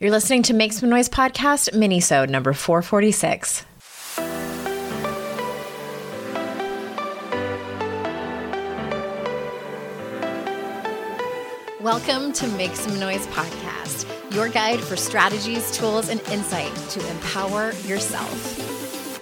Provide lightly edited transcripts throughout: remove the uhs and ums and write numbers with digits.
You're listening to Make Some Noise Podcast, Minisode number 446. Welcome to Make Some Noise Podcast, your guide for strategies, tools, and insight to empower yourself.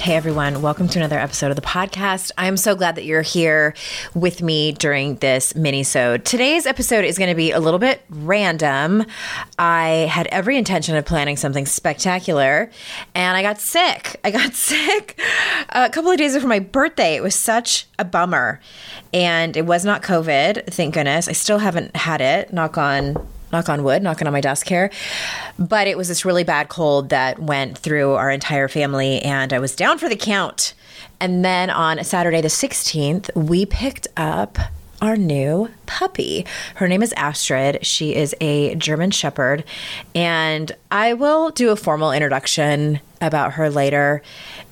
Hey everyone, welcome to another episode of the podcast. I'm so glad that you're here with me during this mini-sode. Today's episode is going to be a little bit random. I had every intention of planning something spectacular and I got sick. A couple of days before my birthday. It was such a bummer and it was not COVID, thank goodness. I still haven't had it, knock on wood, knocking on my desk here. But it was this really bad cold that went through our entire family and I was down for the count. And then on Saturday the 16th, we picked up our new puppy. Her name is Astrid. She is a German Shepherd. And I will do a formal introduction about her later.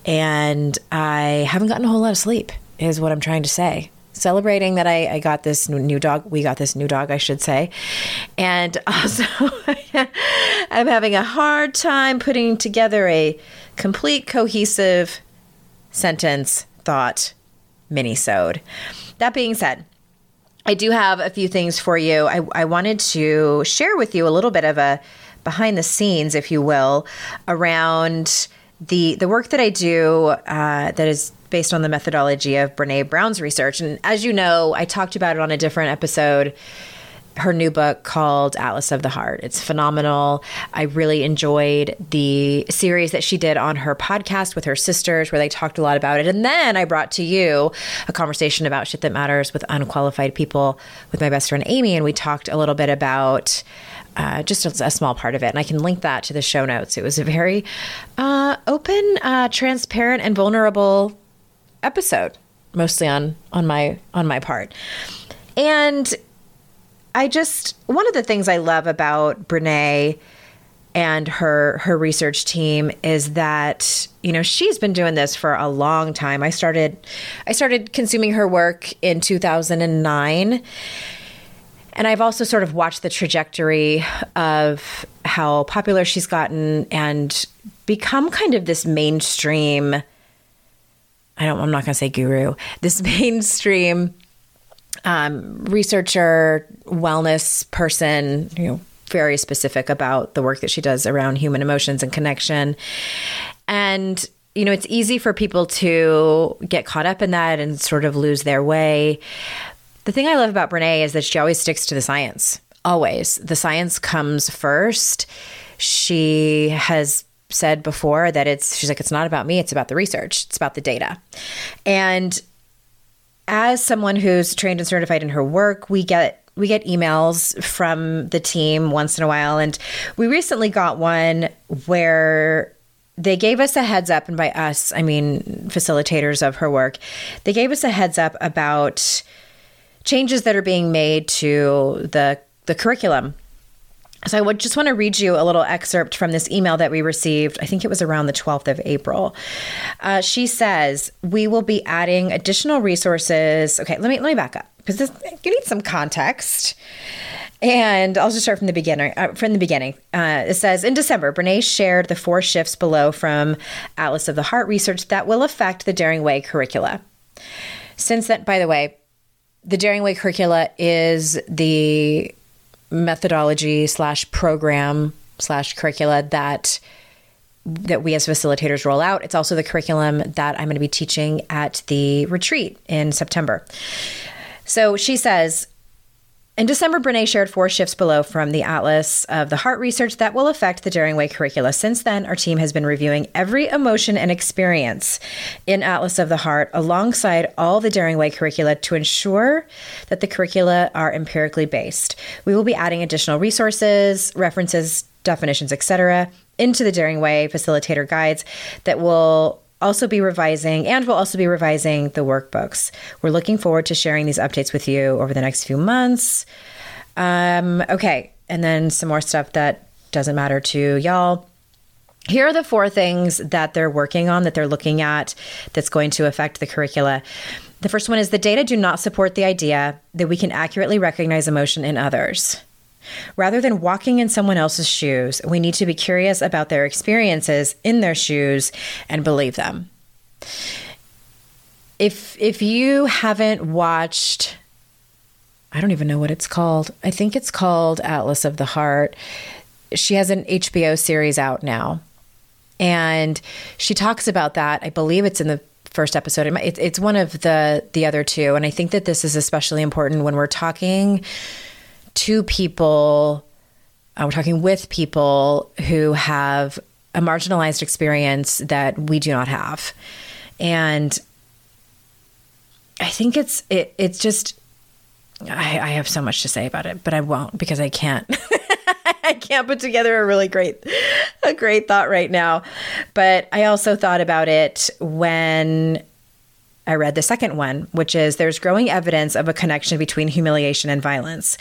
And I haven't gotten a whole lot of sleep is what I'm trying to say. Celebrating that I got this new dog. We got this new dog, I should say. And also, I'm having a hard time putting together a complete, cohesive sentence, thought, mini-sode. That being said, I do have a few things for you. I wanted to share with you a little bit of a behind the scenes, if you will, around the work that I do that is based on the methodology of Brené Brown's research. And as you know, I talked about it on a different episode, her new book called Atlas of the Heart. It's phenomenal. I really enjoyed the series that she did on her podcast with her sisters where they talked a lot about it. And then I brought to you a conversation about Shit That Matters with unqualified people with my best friend Amy. And we talked a little bit about just a small part of it. And I can link that to the show notes. It was a very open, transparent, and vulnerable episode, mostly on my part. And one of the things I love about Brené and her research team is that, you know, she's been doing this for a long time. I started consuming her work in 2009. And I've also sort of watched the trajectory of how popular she's gotten and become kind of this mainstream I'm not going to say guru, this mainstream researcher, wellness person, you know, very specific about the work that she does around human emotions and connection. And, you know, it's easy for people to get caught up in that and sort of lose their way. The thing I love about Brené is that she always sticks to the science, always. The science comes first. She has said before that it's not about me, it's about the research, it's about the data. And as someone who's trained and certified in her work, we get emails from the team once in a while. And we recently got one where they gave us a heads up, and by us, I mean facilitators of her work, they gave us a heads up about changes that are being made to the curriculum. So I would just want to read you a little excerpt from this email that we received. I think it was around the 12th of April. She says, we will be adding additional resources. Okay, let me back up because you need some context. And I'll just start from the beginning. It says, in December, Brené shared the 4 shifts below from Atlas of the Heart research that will affect the Daring Way curricula. Since then, by the way, the Daring Way curricula is the methodology / program / curricula that we as facilitators roll out. It's also the curriculum that I'm going to be teaching at the retreat in September. So she says, in December, Brené shared 4 shifts below from the Atlas of the Heart research that will affect the Daring Way curricula. Since then, our team has been reviewing every emotion and experience in Atlas of the Heart alongside all the Daring Way curricula to ensure that the curricula are empirically based. We will be adding additional resources, references, definitions, etc., into the Daring Way facilitator guides that will also be revising, and we'll also be revising the workbooks. We're looking forward to sharing these updates with you over the next few months. Okay. And then some more stuff that doesn't matter to y'all. Here are the 4 things that they're working on, that they're looking at, that's going to affect the curricula. The first one is the data do not support the idea that we can accurately recognize emotion in others. Rather than walking in someone else's shoes, we need to be curious about their experiences in their shoes and believe them. If you haven't watched, I don't even know what it's called. I think it's called Atlas of the Heart. She has an HBO series out now, and she talks about that. I believe it's in the first episode. It's one of the other two. And I think that this is especially important when we're talking to people, we're talking with people who have a marginalized experience that we do not have. And I think it's just, I have so much to say about it, but I won't because I can't. I can't put together a really great thought right now. But I also thought about it when I read the second one, which is there's growing evidence of a connection between humiliation and violence.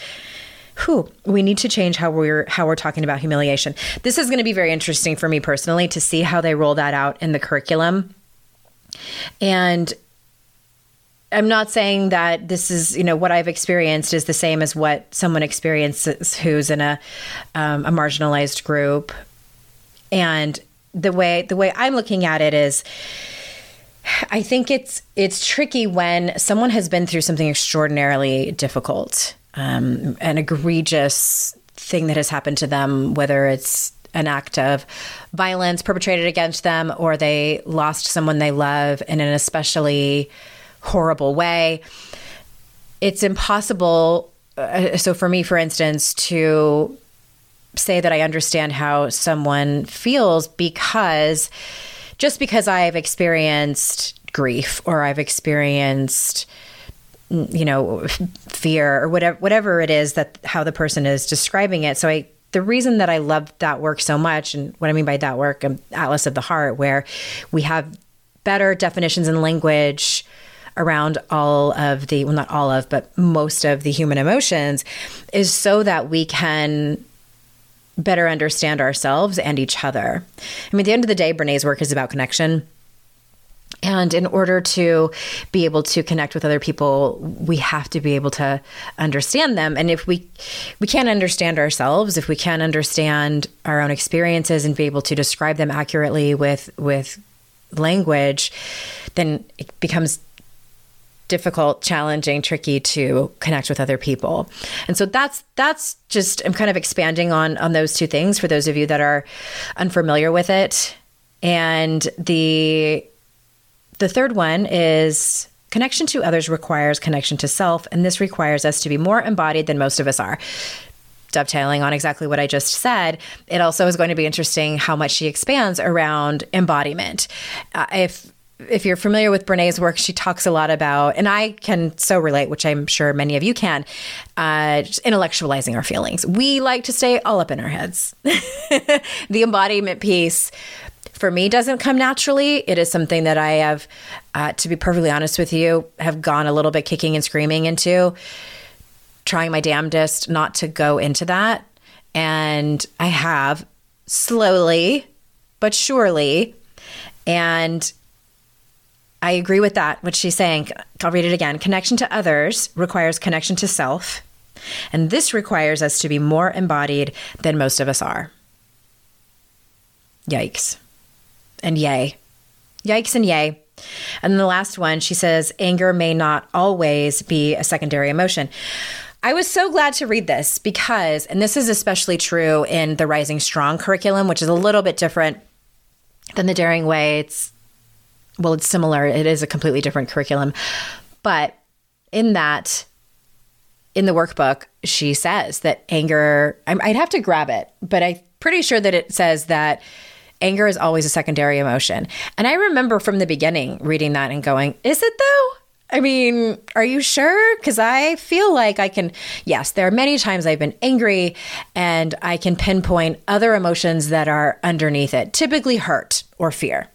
We need to change how we're talking about humiliation. This is going to be very interesting for me personally to see how they roll that out in the curriculum. And I'm not saying that this is, what I've experienced is the same as what someone experiences who's in a marginalized group. And the way I'm looking at it is, I think it's tricky when someone has been through something extraordinarily difficult, an egregious thing that has happened to them, whether it's an act of violence perpetrated against them or they lost someone they love in an especially horrible way. It's impossible. So for me, for instance, to say that I understand how someone feels because I've experienced grief or I've experienced, fear or whatever it is that how the person is describing it. So the reason that I love that work so much, and what I mean by that work, Atlas of the Heart, where we have better definitions in language around all of the, well, not all of, but most of the human emotions, is so that we can better understand ourselves and each other. I mean, at the end of the day, Brené's work is about connection. And in order to be able to connect with other people, we have to be able to understand them. And if we can't understand ourselves, if we can't understand our own experiences and be able to describe them accurately with language, then it becomes difficult, challenging, tricky to connect with other people. And so that's just, I'm kind of expanding on those 2 things for those of you that are unfamiliar with it. And the third one is connection to others requires connection to self. And this requires us to be more embodied than most of us are. Dovetailing on exactly what I just said, it also is going to be interesting how much she expands around embodiment. If you're familiar with Brené's work, she talks a lot about, and I can so relate, which I'm sure many of you can, just intellectualizing our feelings. We like to stay all up in our heads. The embodiment piece for me doesn't come naturally. It is something that I have, to be perfectly honest with you, have gone a little bit kicking and screaming into, trying my damnedest not to go into that. And I have slowly but surely, and I agree with that, what she's saying. I'll read it again. Connection to others requires connection to self. And this requires us to be more embodied than most of us are. Yikes. And yay. Yikes and yay. And then the last one, she says, anger may not always be a secondary emotion. I was so glad to read this because, and this is especially true in the Rising Strong curriculum, which is a little bit different than the Daring Way. It's similar. It is a completely different curriculum. But in the workbook, she says that anger, I'd have to grab it, but I'm pretty sure that it says that anger is always a secondary emotion. And I remember from the beginning reading that and going, is it though? I mean, are you sure? Because I feel like I can, yes, there are many times I've been angry and I can pinpoint other emotions that are underneath it, typically hurt or fear.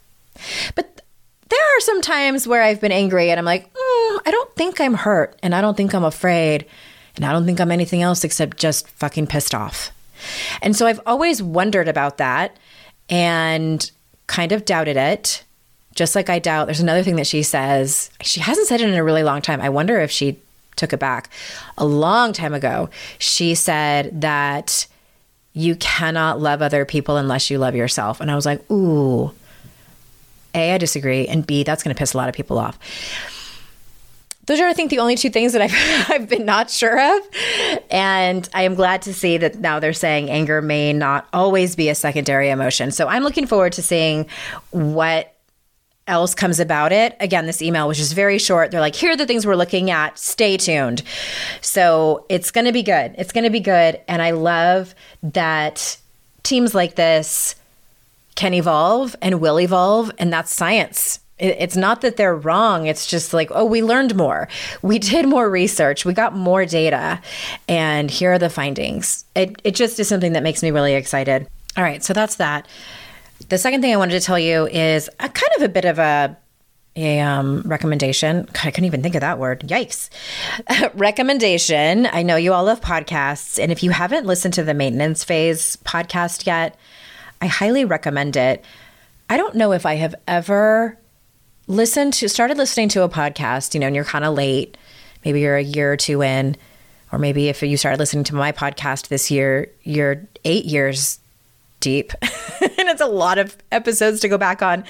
But there are some times where I've been angry and I'm like, I don't think I'm hurt and I don't think I'm afraid and I don't think I'm anything else except just fucking pissed off. And so I've always wondered about that and kind of doubted it. Just like I doubt, there's another thing that she says, she hasn't said it in a really long time. I wonder if she took it back. A long time ago, she said that you cannot love other people unless you love yourself. And I was like, ooh, A, I disagree. And B, that's going to piss a lot of people off. Those are, I think, the only two things that I've been not sure of. And I am glad to see that now they're saying anger may not always be a secondary emotion. So I'm looking forward to seeing what else comes about it. Again, this email was just very short. They're like, here are the things we're looking at. Stay tuned. So it's going to be good. It's going to be good. And I love that teams like this can evolve and will evolve. And that's science. It's not that they're wrong. It's just like, oh, we learned more. We did more research. We got more data. And here are the findings. It just is something that makes me really excited. All right. So that's that. The second thing I wanted to tell you is a kind of a bit of a recommendation. God, I couldn't even think of that word. Yikes. Recommendation. I know you all love podcasts. And if you haven't listened to the Maintenance Phase podcast yet, I highly recommend it. I don't know if I have ever started listening to a podcast, and you're kind of late. Maybe you're a year or two in, or maybe if you started listening to my podcast this year, you're 8 years deep. And it's a lot of episodes to go back on.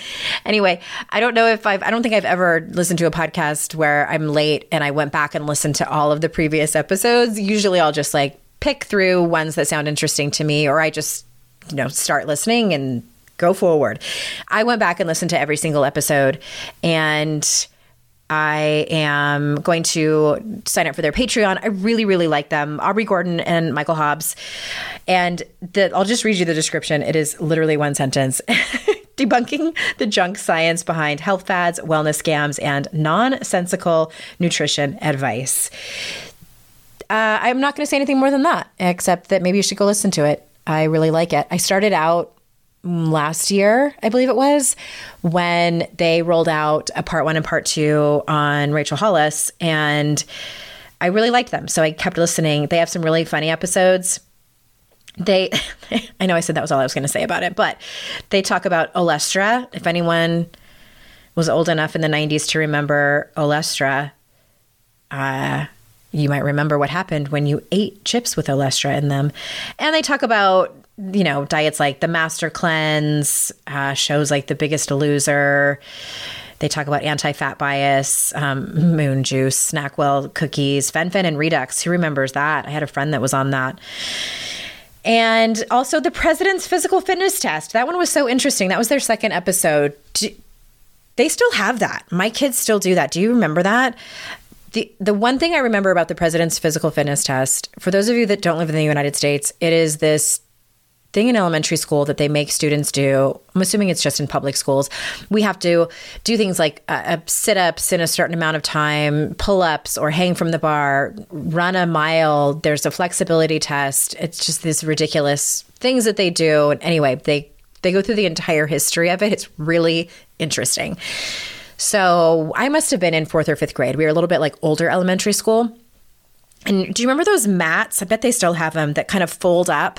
Anyway, I don't think I've ever listened to a podcast where I'm late and I went back and listened to all of the previous episodes. Usually I'll just like pick through ones that sound interesting to me, or I just, start listening and go forward. I went back and listened to every single episode, and I am going to sign up for their Patreon. I really, really like them. Aubrey Gordon and Michael Hobbs. And I'll just read you the description. It is literally one sentence. Debunking the junk science behind health fads, wellness scams, and nonsensical nutrition advice. I'm not going to say anything more than that, except that maybe you should go listen to it. I really like it. I started out last year, I believe it was, when they rolled out a part 1 and part 2 on Rachel Hollis, and I really liked them. So I kept listening. They have some really funny episodes. I know I said that was all I was going to say about it, but they talk about Olestra. If anyone was old enough in the 90s to remember Olestra, you might remember what happened when you ate chips with Olestra in them. And they talk about diets like the Master Cleanse, shows like The Biggest Loser. They talk about anti-fat bias, moon juice, Snackwell cookies, Fenfen and Redux. Who remembers that? I had a friend that was on that. And also the President's Physical Fitness Test. That one was so interesting. That was their second episode. They still have that. My kids still do that. Do you remember that? The one thing I remember about the President's Physical Fitness Test, for those of you that don't live in the United States, it is this thing in elementary school that they make students do. I'm assuming it's just in public schools. We have to do things like sit-ups in a certain amount of time, pull-ups or hang from the bar, run a mile. There's a flexibility test. It's just these ridiculous things that they do. And anyway, they go through the entire history of it. It's really interesting. So I must have been in 4th or 5th grade. We were a little bit like older elementary school. And do you remember those mats? I bet they still have them that kind of fold up,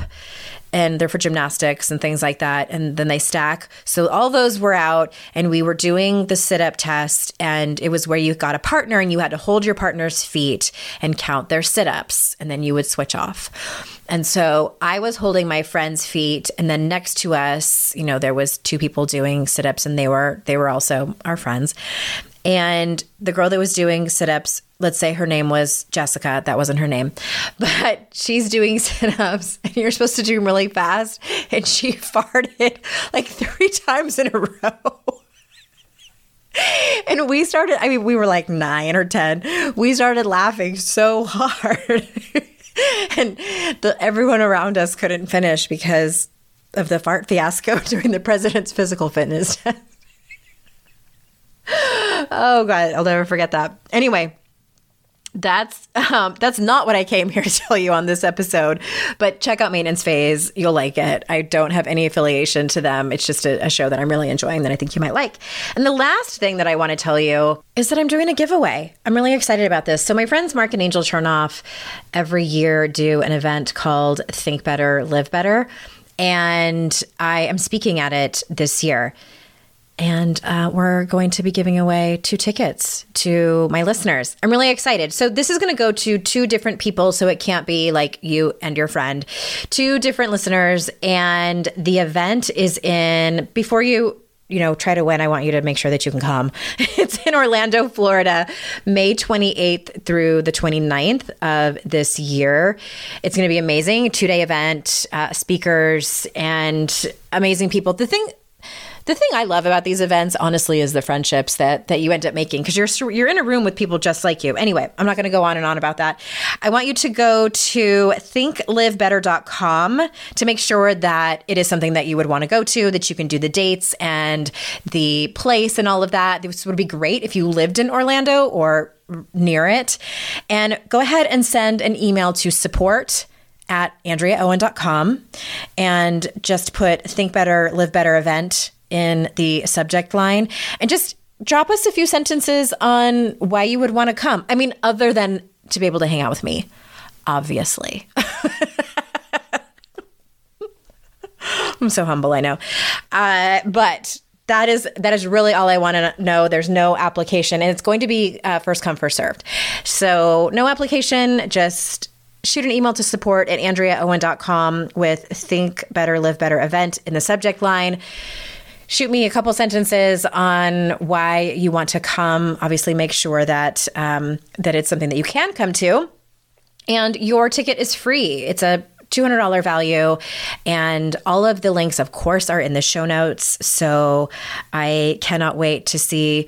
and they're for gymnastics and things like that. And then they stack. So all those were out, and we were doing the sit-up test, and it was where you got a partner and you had to hold your partner's feet and count their sit-ups, and then you would switch off. And so I was holding my friend's feet, and then next to us, there was two people doing sit-ups, and they were also our friends. And the girl that was doing sit-ups, let's say her name was Jessica. That wasn't her name. But she's doing sit-ups, and you're supposed to do them really fast. And she farted like 3 times in a row. And we started, we were like 9 or 10. We started laughing so hard. And everyone around us couldn't finish because of the fart fiasco during the President's Physical Fitness Test. Oh God, I'll never forget that. Anyway, that's not what I came here to tell you on this episode, but check out Maintenance Phase. You'll like it. I don't have any affiliation to them. It's just a show that I'm really enjoying that I think you might like. And the last thing that I want to tell you is that I'm doing a giveaway. I'm really excited about this. So my friends Mark and Angel Chernoff every year do an event called Think Better, Live Better. And I am speaking at it this year. And we're going to be giving away 2 tickets to my listeners. I'm really excited. So this is going to go to 2 different people. So it can't be like you and your friend, 2 different listeners. And the event is in, before you know, try to win, I want you to make sure that you can come. It's in Orlando, Florida, May 28th through the 29th of this year. It's going to be amazing. 2-day event, speakers and amazing people. The thing I love about these events, honestly, is the friendships that you end up making because you're in a room with people just like you. Anyway, I'm not going to go on and on about that. I want you to go to thinklivebetter.com to make sure that it is something that you would want to go to, that you can do the dates and the place and all of that. This would be great if you lived in Orlando or near it. And go ahead and send an email to support@AndreaOwen.com and just put Think Better, Live Better event in the subject line and just drop us a few sentences on why you would want to come. I mean, other than to be able to hang out with me, obviously. I'm so humble, I know. But that is really all I want to know. There's no application and it's going to be first come, first served. So no application, just shoot an email to support@AndreaOwen.com with Think Better, Live Better event in the subject line. Shoot me a couple sentences on why you want to come. Obviously, make sure that that it's something that you can come to. And your ticket is free. It's a $200 value. And all of the links, of course, are in the show notes. So I cannot wait to see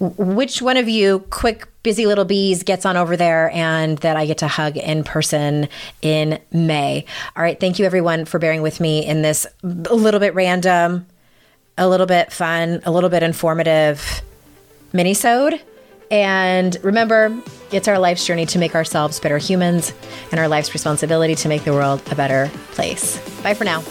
which one of you quick, busy little bees gets on over there and that I get to hug in person in May. All right. Thank you everyone for bearing with me in this a little bit random, a little bit fun, a little bit informative mini-sode. And remember, it's our life's journey to make ourselves better humans and our life's responsibility to make the world a better place. Bye for now.